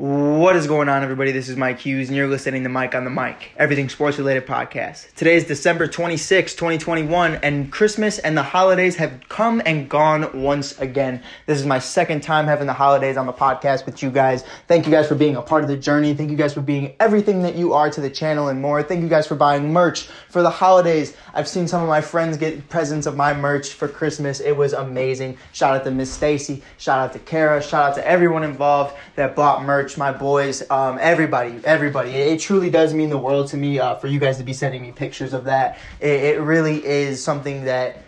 What is going on, everybody? This is Mike Hughes, and you're listening to Mike on the Mic, everything sports-related podcast. Today is December 26, 2021, and Christmas and the holidays have come and gone once again. This is my second time having the holidays on the podcast with you guys. Thank you guys for being a part of the journey. Thank you guys for being everything that you are to the channel and more. Thank you guys for buying merch for the holidays. I've seen some of my friends get presents of my merch for Christmas. It was amazing. Shout out to Miss Stacy. Shout out to Kara. Shout out to everyone involved that bought merch. My boys, everybody. It truly does mean the world to me for you guys to be sending me pictures of that. It really is something that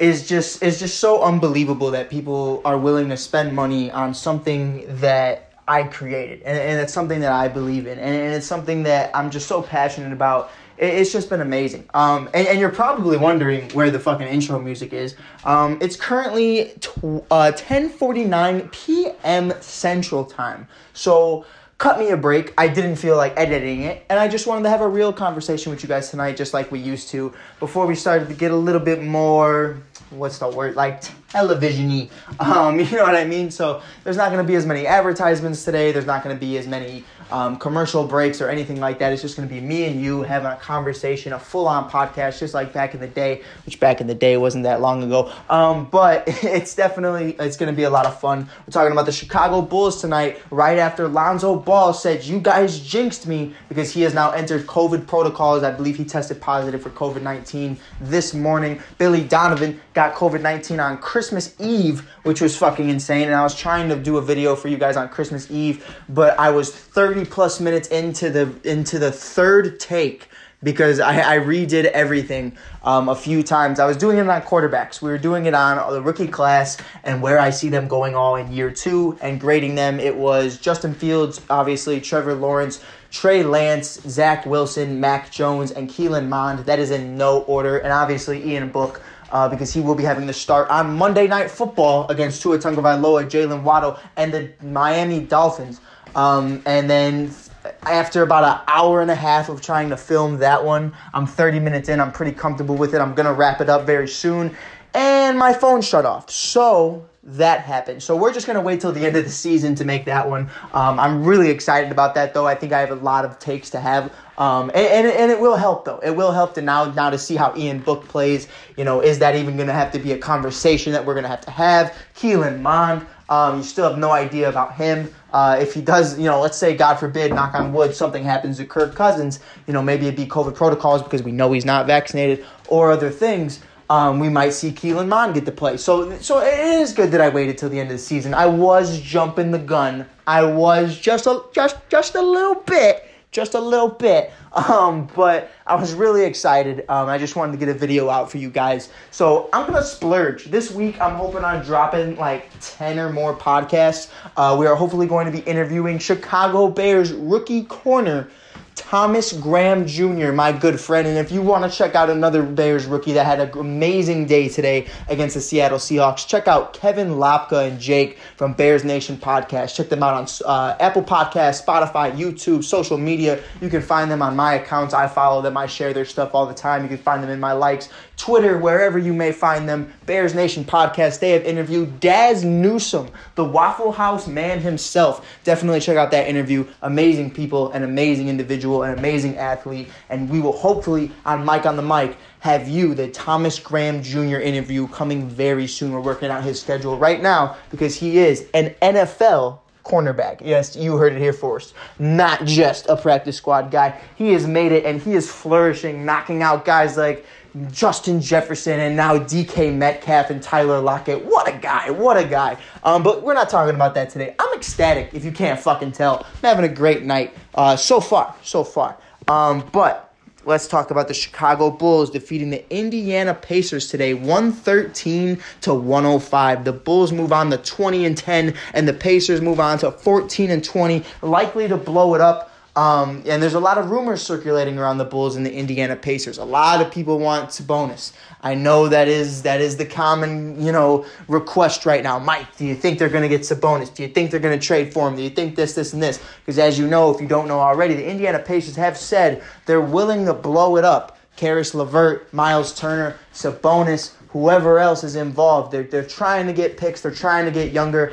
is just so unbelievable that people are willing to spend money on something that I created. And it's something that I believe in. And it's something that I'm just so passionate about. It's just been amazing. And you're probably wondering where the fucking intro music is. It's currently 10:49 p.m. Central Time. So cut me a break. I didn't feel like editing it. And I just wanted to have a real conversation with you guys tonight, just like we used to, before we started to get a little bit more... what's the word, like television-y, you know what I mean? So there's not going to be as many advertisements today. There's not going to be as many commercial breaks or anything like that. It's just going to be me and you having a conversation, a full-on podcast, just like back in the day, which back in the day wasn't that long ago. But it's going to be a lot of fun. We're talking about the Chicago Bulls tonight, right after Lonzo Ball said, "You guys jinxed me," because he has now entered COVID protocols. I believe he tested positive for COVID-19 this morning. Billy Donovan got COVID-19 on Christmas Eve, which was fucking insane. And I was trying to do a video for you guys on Christmas Eve, but I was 30 plus minutes into the third take because I redid everything a few times. I was doing it on quarterbacks. We were doing it on the rookie class and where I see them going all in year two and grading them. It was Justin Fields, obviously, Trevor Lawrence, Trey Lance, Zach Wilson, Mac Jones, and Keelan Mond. That is in no order. And obviously Ian Book, because he will be having the start on Monday Night Football against Tua Tagovailoa, Jalen Waddle, and the Miami Dolphins. And then after about an hour and a half of trying to film that one, I'm 30 minutes in. I'm pretty comfortable with it. I'm going to wrap it up very soon. And my phone shut off. So that happened. So we're just going to wait till the end of the season to make that one. I'm really excited about that, though. I think I have a lot of takes to have. And it will help, though. It will help to now to see how Ian Book plays. You know, is that even going to have to be a conversation that we're going to have to have? Keelan Mond, you still have no idea about him. If he does, you know, let's say, God forbid, knock on wood, something happens to Kirk Cousins. You know, maybe it'd be COVID protocols because we know he's not vaccinated or other things. We might see Keelan Mond get to play. So it is good that I waited till the end of the season. I was jumping the gun. I was just a little bit. But I was really excited. I just wanted to get a video out for you guys. So I'm going to splurge. This week, I'm hoping on dropping like 10 or more podcasts. We are hopefully going to be interviewing Chicago Bears rookie corner Thomas Graham Jr., my good friend. And if you want to check out another Bears rookie that had an amazing day today against the Seattle Seahawks, check out Kevin Lapka and Jake from Bears Nation Podcast. Check them out on Apple Podcasts, Spotify, YouTube, social media. You can find them on my accounts. I follow them. I share their stuff all the time. You can find them in my likes, Twitter, wherever you may find them. Bears Nation Podcast. They have interviewed Daz Newsome, the Waffle House man himself. Definitely check out that interview. Amazing people, an amazing individual, an amazing athlete, and we will hopefully on Mike on the Mic have you the Thomas Graham Jr. interview coming very soon. We're working out his schedule right now because he is an NFL cornerback. Yes, you heard it here first. Not just a practice squad guy. He has made it and he is flourishing, knocking out guys like Justin Jefferson and now DK Metcalf and Tyler Lockett. What a guy. What a guy. But we're not talking about that today. I'm ecstatic if you can't fucking tell. I'm having a great night so far. But let's talk about the Chicago Bulls defeating the Indiana Pacers today, 113-105. The Bulls move on to 20-10, and the Pacers move on to 14-20, likely to blow it up. And there's a lot of rumors circulating around the Bulls and the Indiana Pacers. A lot of people want Sabonis. I know that is the common, you know, request right now. Mike, do you think they're going to get Sabonis? Do you think they're going to trade for him? Do you think this and this? Because as you know, if you don't know already, the Indiana Pacers have said they're willing to blow it up. Karis Levert, Miles Turner, Sabonis, whoever else is involved. They're trying to get picks. They're trying to get younger.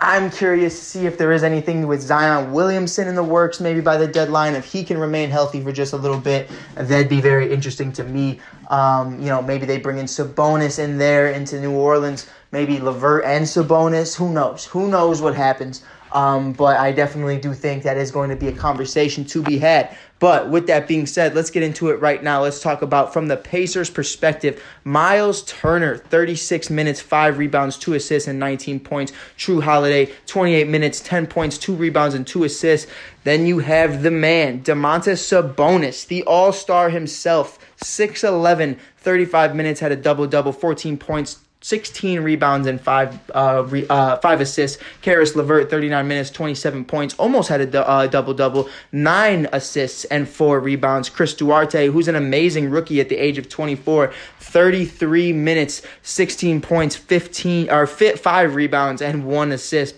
I'm curious to see if there is anything with Zion Williamson in the works, maybe by the deadline. If he can remain healthy for just a little bit, that'd be very interesting to me. Maybe they bring in Sabonis in there into New Orleans, maybe Levert and Sabonis. Who knows? Who knows what happens? But I definitely do think that is going to be a conversation to be had. But with that being said, let's get into it right now. Let's talk about, from the Pacers' perspective, Miles Turner, 36 minutes, 5 rebounds, 2 assists, and 19 points. Jrue Holiday, 28 minutes, 10 points, 2 rebounds, and 2 assists. Then you have the man, Domantas Sabonis, the all-star himself, 6'11", 35 minutes, had a double-double, 14 points, 16 rebounds, and 5 assists. Karis Levert, 39 minutes, 27 points. Almost had a double-double, 9 assists and 4 rebounds. Chris Duarte, who's an amazing rookie at the age of 24, 33 minutes, 16 points, 5 rebounds, and 1 assist,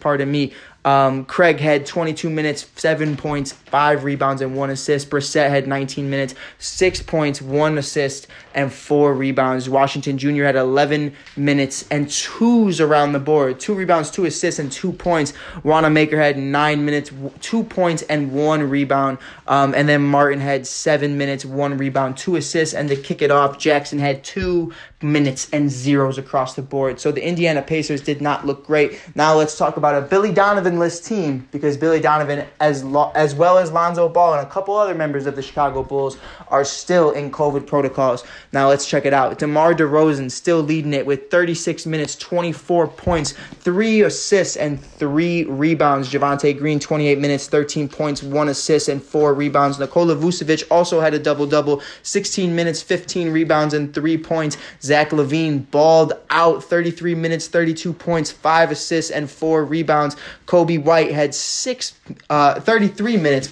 Craig had 22 minutes, 7 points, 5 rebounds, and 1 assist. Brissett had 19 minutes, 6 points, 1 assist, and 4 rebounds. Washington Jr. had 11 minutes and 2s around the board. 2 rebounds, 2 assists, and 2 points. Wanamaker had 9 minutes, 2 points, and 1 rebound. And then Martin had 7 minutes, 1 rebound, 2 assists. And to kick it off, Jackson had 2 minutes and 0s across the board. So the Indiana Pacers did not look great. Now let's talk about a Billy Donovan list team, because Billy Donovan, as well as Lonzo Ball and a couple other members of the Chicago Bulls, are still in COVID protocols. Now let's check it out. DeMar DeRozan still leading it with 36 minutes, 24 points, 3 assists, and 3 rebounds. Javante Green, 28 minutes, 13 points, 1 assist, and 4 rebounds. Nikola Vucevic also had a double-double, 16 minutes, 15 rebounds, and 3 points. Zach Levine balled out, 33 minutes, 32 points, 5 assists, and 4 rebounds. Kobe White had 33 minutes,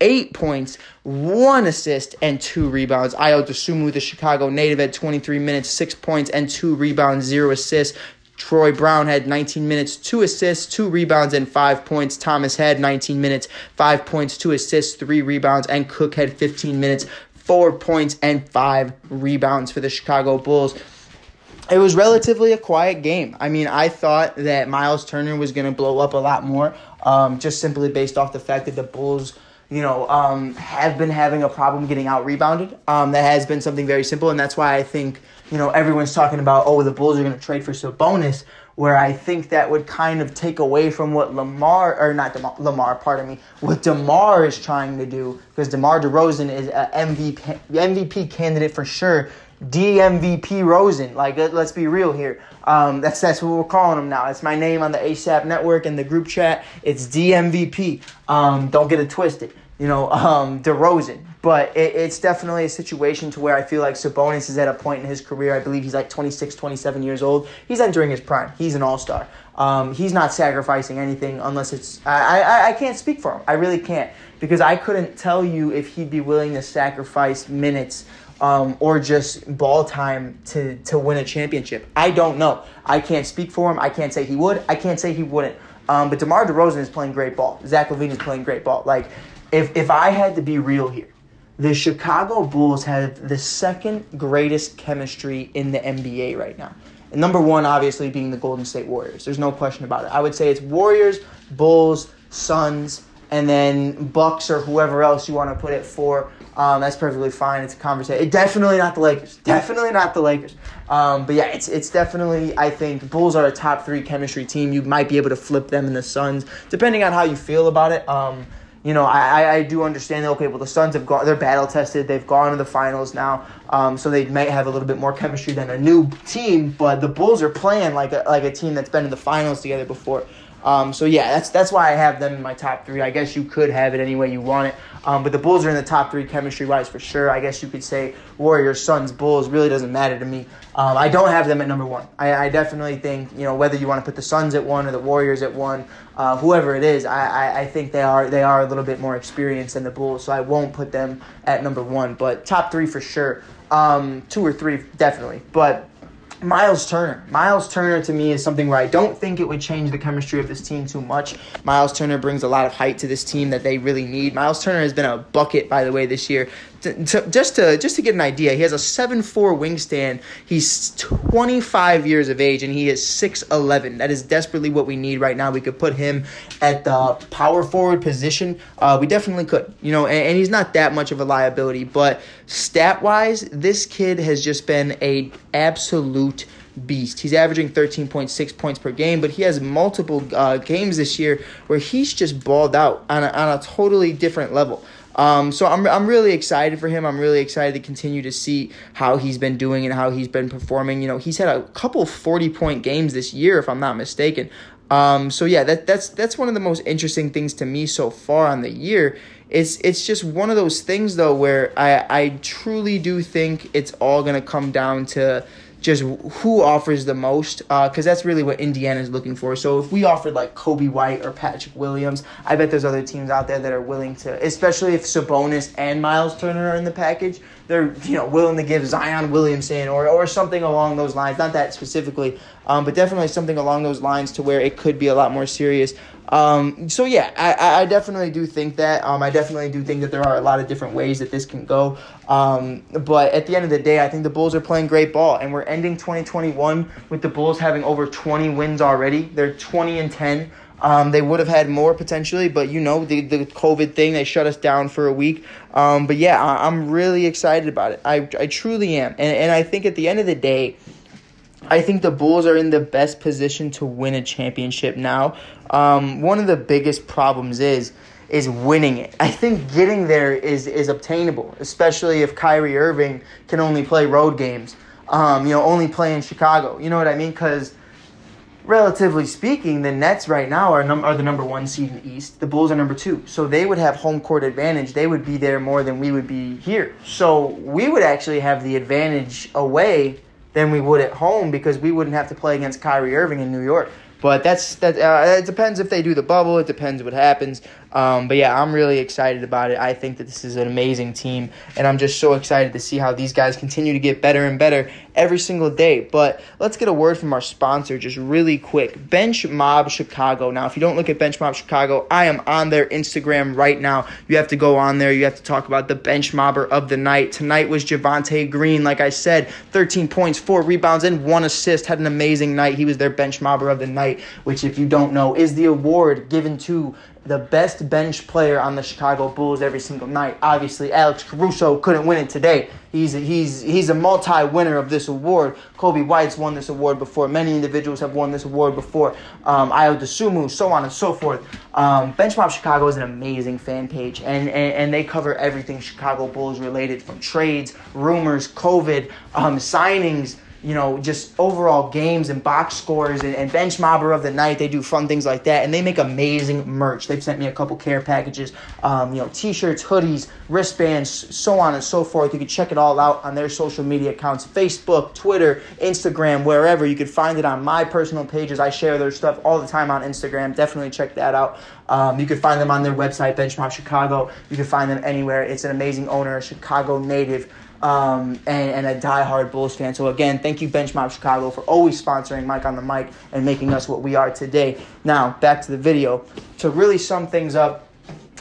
8 points, 1 assist, and 2 rebounds. Ayo Dosunmu, the Chicago native, had 23 minutes, 6 points, and 2 rebounds, 0 assists. Troy Brown had 19 minutes, 2 assists, 2 rebounds, and 5 points. Thomas had 19 minutes, 5 points, 2 assists, 3 rebounds, and Cook had 15 minutes, 4 points, and 5 rebounds for the Chicago Bulls. It was relatively a quiet game. I mean, I thought that Miles Turner was going to blow up a lot more, just simply based off the fact that the Bulls, have been having a problem getting out-rebounded. That has been something very simple, and that's why I think, everyone's talking about, the Bulls are going to trade for Sabonis, where I think that would kind of take away from what what DeMar is trying to do, because DeMar DeRozan is an MVP candidate for sure. DMVP Rosen, let's be real here. That's what we're calling him now. It's my name on the ASAP network and the group chat. It's DMVP. Don't get it twisted. DeRozan. But it's definitely a situation to where I feel like Sabonis is at a point in his career. I believe he's 26, 27 years old. He's entering his prime. He's an all-star. He's not sacrificing anything unless it's... I can't speak for him. I really can't, because I couldn't tell you if he'd be willing to sacrifice minutes or just ball time to win a championship. I don't know. I can't speak for him. I can't say he would. I can't say he wouldn't. But DeMar DeRozan is playing great ball. Zach LaVine is playing great ball. If I had to be real here, the Chicago Bulls have the second greatest chemistry in the NBA right now. And number one, obviously, being the Golden State Warriors. There's no question about it. I would say it's Warriors, Bulls, Suns, and then Bucks or whoever else you want to put it for. That's perfectly fine. It's a conversation. Definitely not the Lakers. Definitely not the Lakers. But yeah, it's definitely, I think, Bulls are a top 3 chemistry team. You might be able to flip them in the Suns, depending on how you feel about it. I do understand that, the Suns have gone, they're battle-tested. They've gone to the finals now, so they might have a little bit more chemistry than a new team, but the Bulls are playing like a team that's been in the finals together before. That's why I have them in my top 3. I guess you could have it any way you want it. But the Bulls are in the top 3 chemistry-wise for sure. I guess you could say Warriors, Suns, Bulls. Really doesn't matter to me. I don't have them at number 1. I definitely think, whether you want to put the Suns at 1 or the Warriors at 1, whoever it is, I think they are a little bit more experienced than the Bulls, so I won't put them at number 1. But top 3 for sure. 2 or 3 definitely. But Miles Turner to me is something where I don't think it would change the chemistry of this team too much. Miles Turner brings a lot of height to this team that they really need. Miles Turner has been a bucket, by the way, this year. Just to get an idea, he has a 7'4" wingspan. He's 25 years of age, and he is 6'11". That is desperately what we need right now. We could put him at the power forward position. We definitely could, you know, and he's not that much of a liability. But stat-wise, this kid has just been an absolute beast. He's averaging 13.6 points per game, but he has multiple games this year where he's just balled out on a totally different level. So I'm really excited for him. I'm really excited to continue to see how he's been doing and how he's been performing. You know, he's had a couple 40-point games this year, if I'm not mistaken. So yeah, that's one of the most interesting things to me so far on the year. It's just one of those things though where I truly do think it's all gonna come down to just who offers the most, because that's really what Indiana is looking for. So if we offered like Kobe White or Patrick Williams, I bet there's other teams out there that are willing to, especially if Sabonis and Miles Turner are in the package, they're, you know, willing to give Zion Williamson or something along those lines. Not that specifically, but definitely something along those lines to where it could be a lot more serious. So yeah, I definitely do think that. I definitely do think that there are a lot of different ways that this can go. But at the end of the day, I think the Bulls are playing great ball, and we're ending 2021 with the Bulls having over 20 wins already. They're 20-10. They would have had more potentially, but you know, the COVID thing, they shut us down for a week. But yeah, I'm really excited about it. I truly am. And I think at the end of the day, I think the Bulls are in the best position to win a championship now. One of the biggest problems is winning it. I think getting there is obtainable, especially if Kyrie Irving can only play road games, you know, only play in Chicago. You know what I mean? Because relatively speaking, the Nets right now are the number one seed in the East. The Bulls are number two. So they would have home court advantage. They would be there more than we would be here. So we would actually have the advantage away than we would at home because we wouldn't have to play against Kyrie Irving in New York. But it depends if they do the bubble. It depends what happens. But yeah, I'm really excited about it. I think that this is an amazing team, and I'm just so excited to see how these guys continue to get better and better every single day. But let's get a word from our sponsor just really quick, Bench Mob Chicago. Now, if you don't look at Bench Mob Chicago, I am on their Instagram right now. You have to go on there. You have to talk about the bench mobber of the night. Tonight was Javante Green. Like I said, 13 points, 4 rebounds, and 1 assist. Had an amazing night. He was their bench mobber of the night, which, if you don't know, is the award given to the best bench player on the Chicago Bulls every single night. Obviously, Alex Caruso couldn't win it today. He's a multi-winner of this award. Kobe White's won this award before. Many individuals have won this award before. Ayo Dosunmu, so on and so forth. Bench Mob Chicago is an amazing fan page, and they cover everything Chicago Bulls related, from trades, rumors, COVID, signings, you know, just overall games and box scores and bench mobber of the night. They do fun things like that, and they make amazing merch. They've sent me a couple care packages, you know, T-shirts, hoodies, wristbands, so on and so forth. You can check it all out on their social media accounts, Facebook, Twitter, Instagram, wherever. You can find it on my personal pages. I share their stuff all the time on Instagram. Definitely check that out. You can find them on their website, Bench Mob Chicago. You can find them anywhere. It's an amazing owner, a Chicago native, and a diehard Bulls fan. So again, thank you, Bench Mob Chicago, for always sponsoring Mike on the Mic and making us what we are today. Now, back to the video. To really sum things up,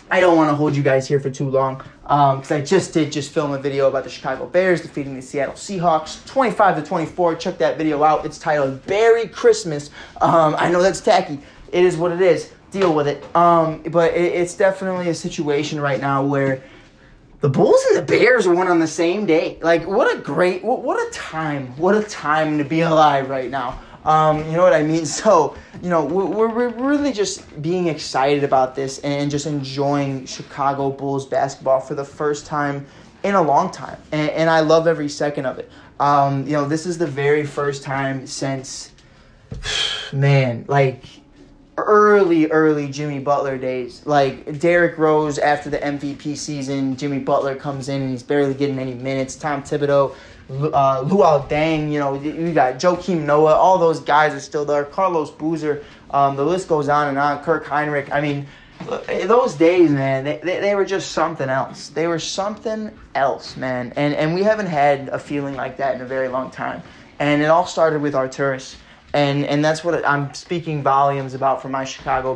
I don't want to hold you guys here for too long, because I just film a video about the Chicago Bears defeating the Seattle Seahawks, 25-24. Check that video out. It's titled "Berry Christmas." I know that's tacky. It is what it is. Deal with it. But it's definitely a situation right now where the Bulls and the Bears won on the same day. Like, what a time. What a time to be alive right now. You know what I mean? So, you know, we're really just being excited about this and just enjoying Chicago Bulls basketball for the first time in a long time. And I love every second of it. You know, this is the very first time since, man, like, early Jimmy Butler days. Like, Derrick Rose after the MVP season, Jimmy Butler comes in and he's barely getting any minutes. Tom Thibodeau, Luol Deng, you know, you got Joakim Noah. All those guys are still there. Carlos Boozer, the list goes on and on. Kirk Heinrich. I mean, those days, man, they were just something else. They were something else, man. And we haven't had a feeling like that in a very long time. And it all started with Arturas. And that's what I'm speaking volumes about for our Chicago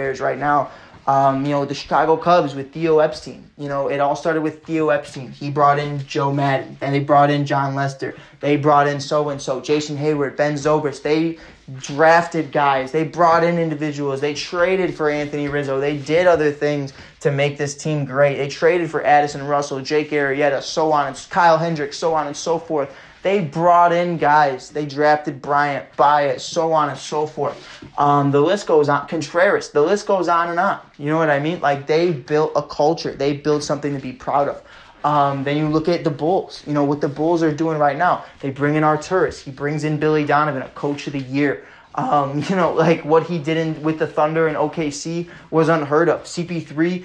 Bears right now. the Chicago Cubs with Theo Epstein. You know, it all started with Theo Epstein. He brought in Joe Madden, and they brought in John Lester. They brought in so-and-so, Jason Hayward, Ben Zobrist. They drafted guys. They brought in individuals. They traded for Anthony Rizzo. They did other things to make this team great. They traded for Addison Russell, Jake Arrieta, so on, and Kyle Hendricks, so on and so forth. They brought in guys. They drafted Bryant, Baez, so on and so forth. The list goes on. Contreras. The list goes on and on. You know what I mean? Like, they built a culture. They built something to be proud of. Then you look at the Bulls. You know, what the Bulls are doing right now. They bring in Arturas. He brings in Billy Donovan, a coach of the year. You know, like, what he did with the Thunder and OKC was unheard of. CP3.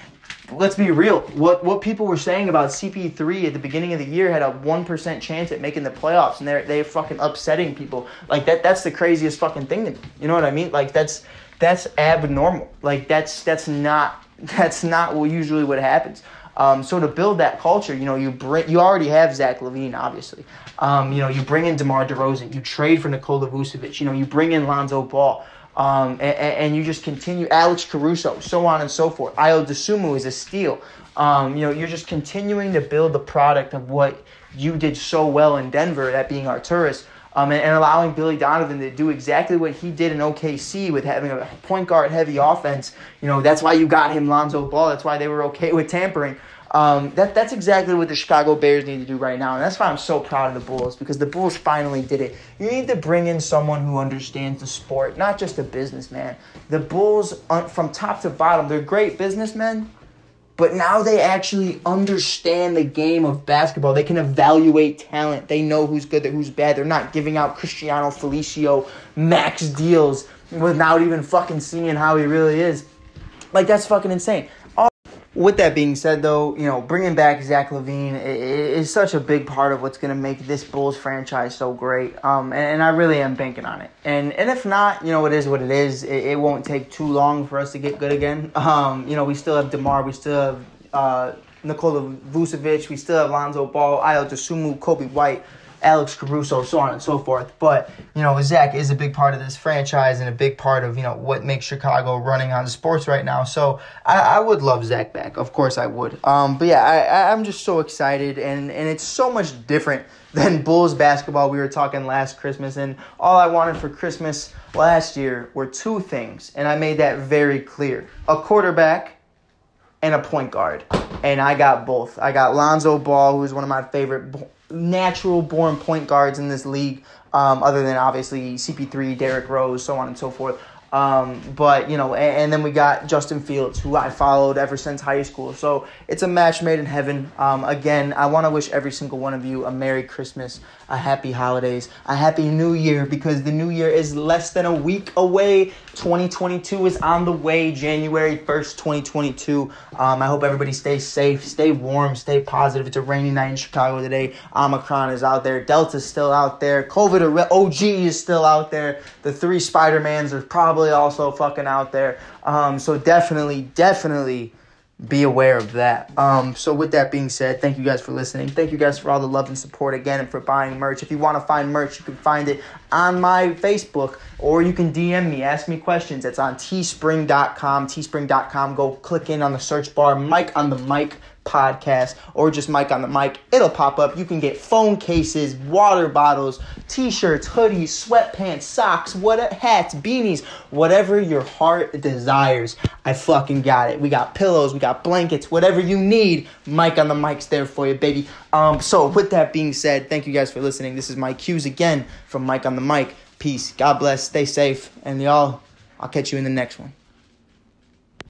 Let's be real. What people were saying about CP3 at the beginning of the year had a 1% chance at making the playoffs, and they're fucking upsetting people. Like, that's the craziest fucking thing to me. You know what I mean? Like, that's abnormal. Like, that's not usually what happens. So to build that culture, you know, you already have Zach Levine, obviously. You bring in DeMar DeRozan. You trade for Nikola Vucevic. You know, you bring in Lonzo Ball. And you just continue, Alex Caruso, so on and so forth. Ayo Dosunmu is a steal. You're just continuing to build the product of what you did so well in Denver, that being Arturas, and allowing Billy Donovan to do exactly what he did in OKC with having a point guard heavy offense. You know, that's why you got him Lonzo Ball. That's why they were okay with tampering. That's exactly what the Chicago Bears need to do right now, and that's why I'm so proud of the Bulls, because the Bulls finally did it. You need to bring in someone who understands the sport, not just a businessman. The Bulls, from top to bottom, they're great businessmen, but now they actually understand the game of basketball. They can evaluate talent. They know who's good, who's bad. They're not giving out Cristiano Felicio max deals without even fucking seeing how he really is. Like, that's fucking insane. With that being said, though, you know, bringing back Zach Levine is such a big part of what's going to make this Bulls franchise so great, and I really am banking on it. And if not, you know, it is what it is. It won't take too long for us to get good again. We still have DeMar. We still have Nikola Vucevic. We still have Lonzo Ball, Ayo Dosunmu, Kobe White, Alex Caruso, so on and so forth. But, you know, Zach is a big part of this franchise and a big part of, you know, what makes Chicago running on sports right now. So I would love Zach back. Of course I would. But, yeah, I'm just so excited. And it's so much different than Bulls basketball we were talking last Christmas. And all I wanted for Christmas last year were two things. And I made that very clear. A quarterback and a point guard. And I got both. I got Lonzo Ball, who's one of my favorite natural-born point guards in this league, other than, obviously, CP3, Derrick Rose, so on and so forth. But, you know, and then we got Justin Fields, who I followed ever since high school. So it's a match made in heaven. Again, I want to wish every single one of you a Merry Christmas, a Happy Holidays, a Happy New Year, because the New Year is less than a week away. 2022 is on the way, January 1st, 2022. I hope everybody stays safe, stay warm, stay positive. It's a rainy night in Chicago today. Omicron is out there. Delta's still out there. COVID OG is still out there. The three Spider-Mans are probably also fucking out there. So definitely be aware of that. So with that being said, thank you guys for listening. Thank you guys for all the love and support again, and for buying merch. If you want to find merch, you can find it on my Facebook, or you can DM me, ask me questions. It's on teespring.com, teespring.com. Go click in on the search bar, Mike on the Mic Podcast, or just Mike on the Mic. It'll pop up. You can get phone cases, water bottles, t-shirts, hoodies, sweatpants, socks, hats, beanies, whatever your heart desires. I fucking got it. We got pillows, we got blankets, whatever you need. Mike on the Mic's there for you, baby. So with that being said, thank you guys for listening. This is Mike Hughes again from Mike on the Mic. Peace. God bless. Stay safe. And y'all, I'll catch you in the next one.